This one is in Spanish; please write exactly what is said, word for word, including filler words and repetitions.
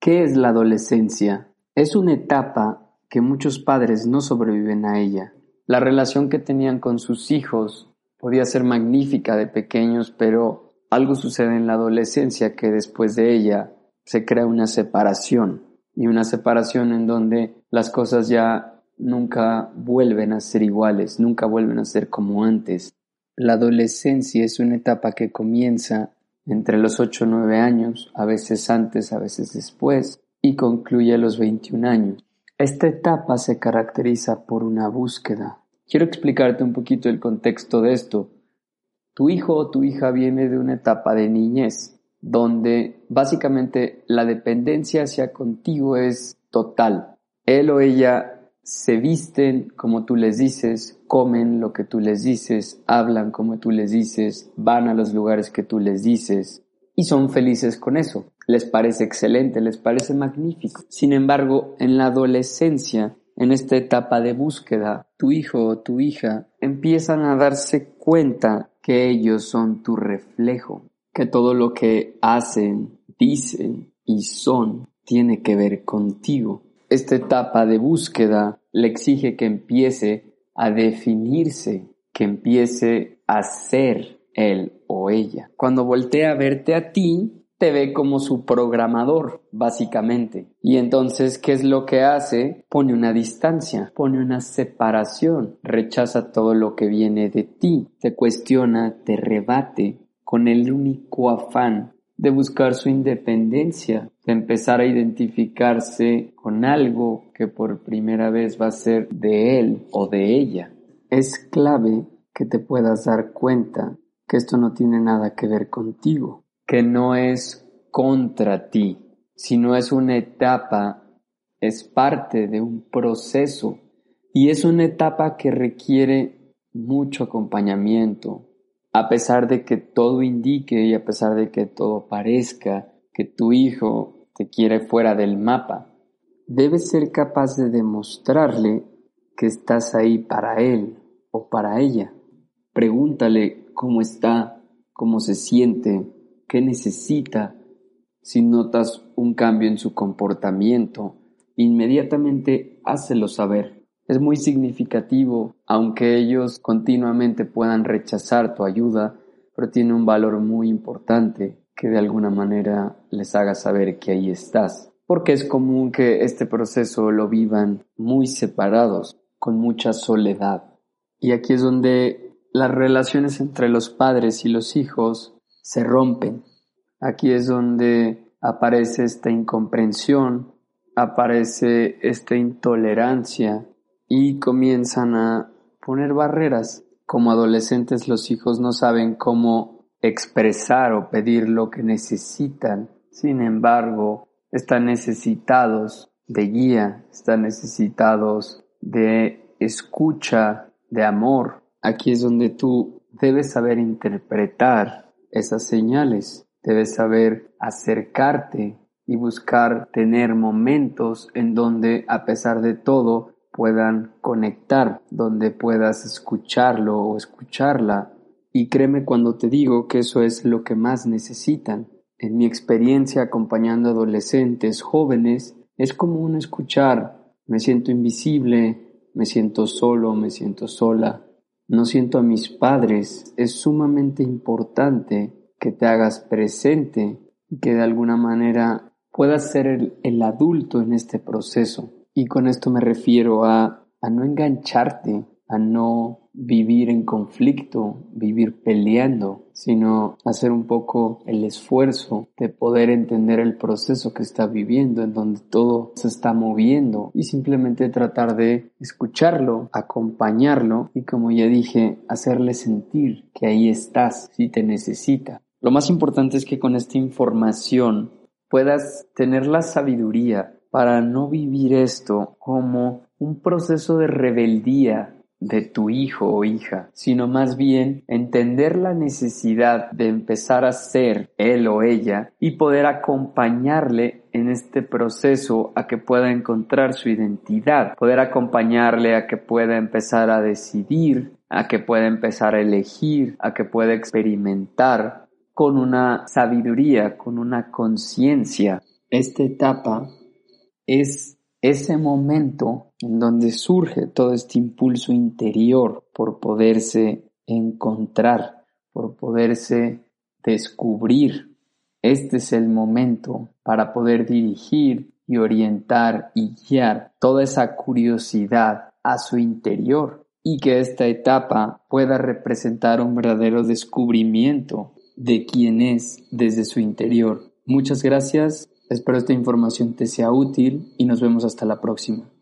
¿Qué es la adolescencia? Es una etapa que muchos padres no sobreviven a ella. La relación que tenían con sus hijos podía ser magnífica de pequeños, pero algo sucede en la adolescencia que después de ella se crea una separación. Y una separación en donde las cosas ya nunca vuelven a ser iguales, nunca vuelven a ser como antes. La adolescencia es una etapa que comienza entre los ocho o nueve años, a veces antes, a veces después, y concluye a los veintiún años. Esta etapa se caracteriza por una búsqueda. Quiero explicarte un poquito el contexto de esto. Tu hijo o tu hija viene de una etapa de niñez, donde básicamente la dependencia hacia contigo es total. Él o ella se visten como tú les dices, comen lo que tú les dices, hablan como tú les dices, van a los lugares que tú les dices y son felices con eso. Les parece excelente, les parece magnífico. Sin embargo, en la adolescencia, en esta etapa de búsqueda, tu hijo o tu hija empiezan a darse cuenta que ellos son tu reflejo, que todo lo que hacen, dicen y son tiene que ver contigo. Esta etapa de búsqueda le exige que empiece a definirse, que empiece a ser él o ella. Cuando voltea a verte a ti, te ve como su programador, básicamente. Y entonces, ¿qué es lo que hace? Pone una distancia, pone una separación, rechaza todo lo que viene de ti, te cuestiona, te rebate, con el único afán de buscar su independencia, de empezar a identificarse con algo que por primera vez va a ser de él o de ella. Es clave que te puedas dar cuenta que esto no tiene nada que ver contigo, que no es contra ti, sino es una etapa, es parte de un proceso y es una etapa que requiere mucho acompañamiento. A pesar de que todo indique y a pesar de que todo parezca que tu hijo te quiere fuera del mapa, debes ser capaz de demostrarle que estás ahí para él o para ella. Pregúntale cómo está, cómo se siente, qué necesita. Si notas un cambio en su comportamiento, inmediatamente hácelo saber. Es muy significativo, aunque ellos continuamente puedan rechazar tu ayuda, pero tiene un valor muy importante que de alguna manera les haga saber que ahí estás. Porque es común que este proceso lo vivan muy separados, con mucha soledad. Y aquí es donde las relaciones entre los padres y los hijos se rompen. Aquí es donde aparece esta incomprensión, aparece esta intolerancia, y comienzan a poner barreras. Como adolescentes, los hijos no saben cómo expresar o pedir lo que necesitan. Sin embargo, están necesitados de guía, están necesitados de escucha, de amor. Aquí es donde tú debes saber interpretar esas señales. Debes saber acercarte y buscar tener momentos en donde, a pesar de todo, puedan conectar, donde puedas escucharlo o escucharla. Y créeme cuando te digo que eso es lo que más necesitan. En mi experiencia acompañando adolescentes, jóvenes, es común escuchar: me siento invisible, me siento solo, me siento sola, no siento a mis padres. Es sumamente importante que te hagas presente y que de alguna manera puedas ser el, el adulto en este proceso. Y con esto me refiero a, a no engancharte, a no vivir en conflicto, vivir peleando, sino hacer un poco el esfuerzo de poder entender el proceso que estás viviendo, en donde todo se está moviendo, y simplemente tratar de escucharlo, acompañarlo y, como ya dije, hacerle sentir que ahí estás si te necesita. Lo más importante es que con esta información puedas tener la sabiduría para no vivir esto como un proceso de rebeldía de tu hijo o hija, sino más bien entender la necesidad de empezar a ser él o ella y poder acompañarle en este proceso a que pueda encontrar su identidad, poder acompañarle a que pueda empezar a decidir, a que pueda empezar a elegir, a que pueda experimentar con una sabiduría, con una conciencia. Esta etapa es ese momento en donde surge todo este impulso interior por poderse encontrar, por poderse descubrir. Este es el momento para poder dirigir y orientar y guiar toda esa curiosidad a su interior y que esta etapa pueda representar un verdadero descubrimiento de quién es desde su interior. Muchas gracias. Espero esta información te sea útil y nos vemos hasta la próxima.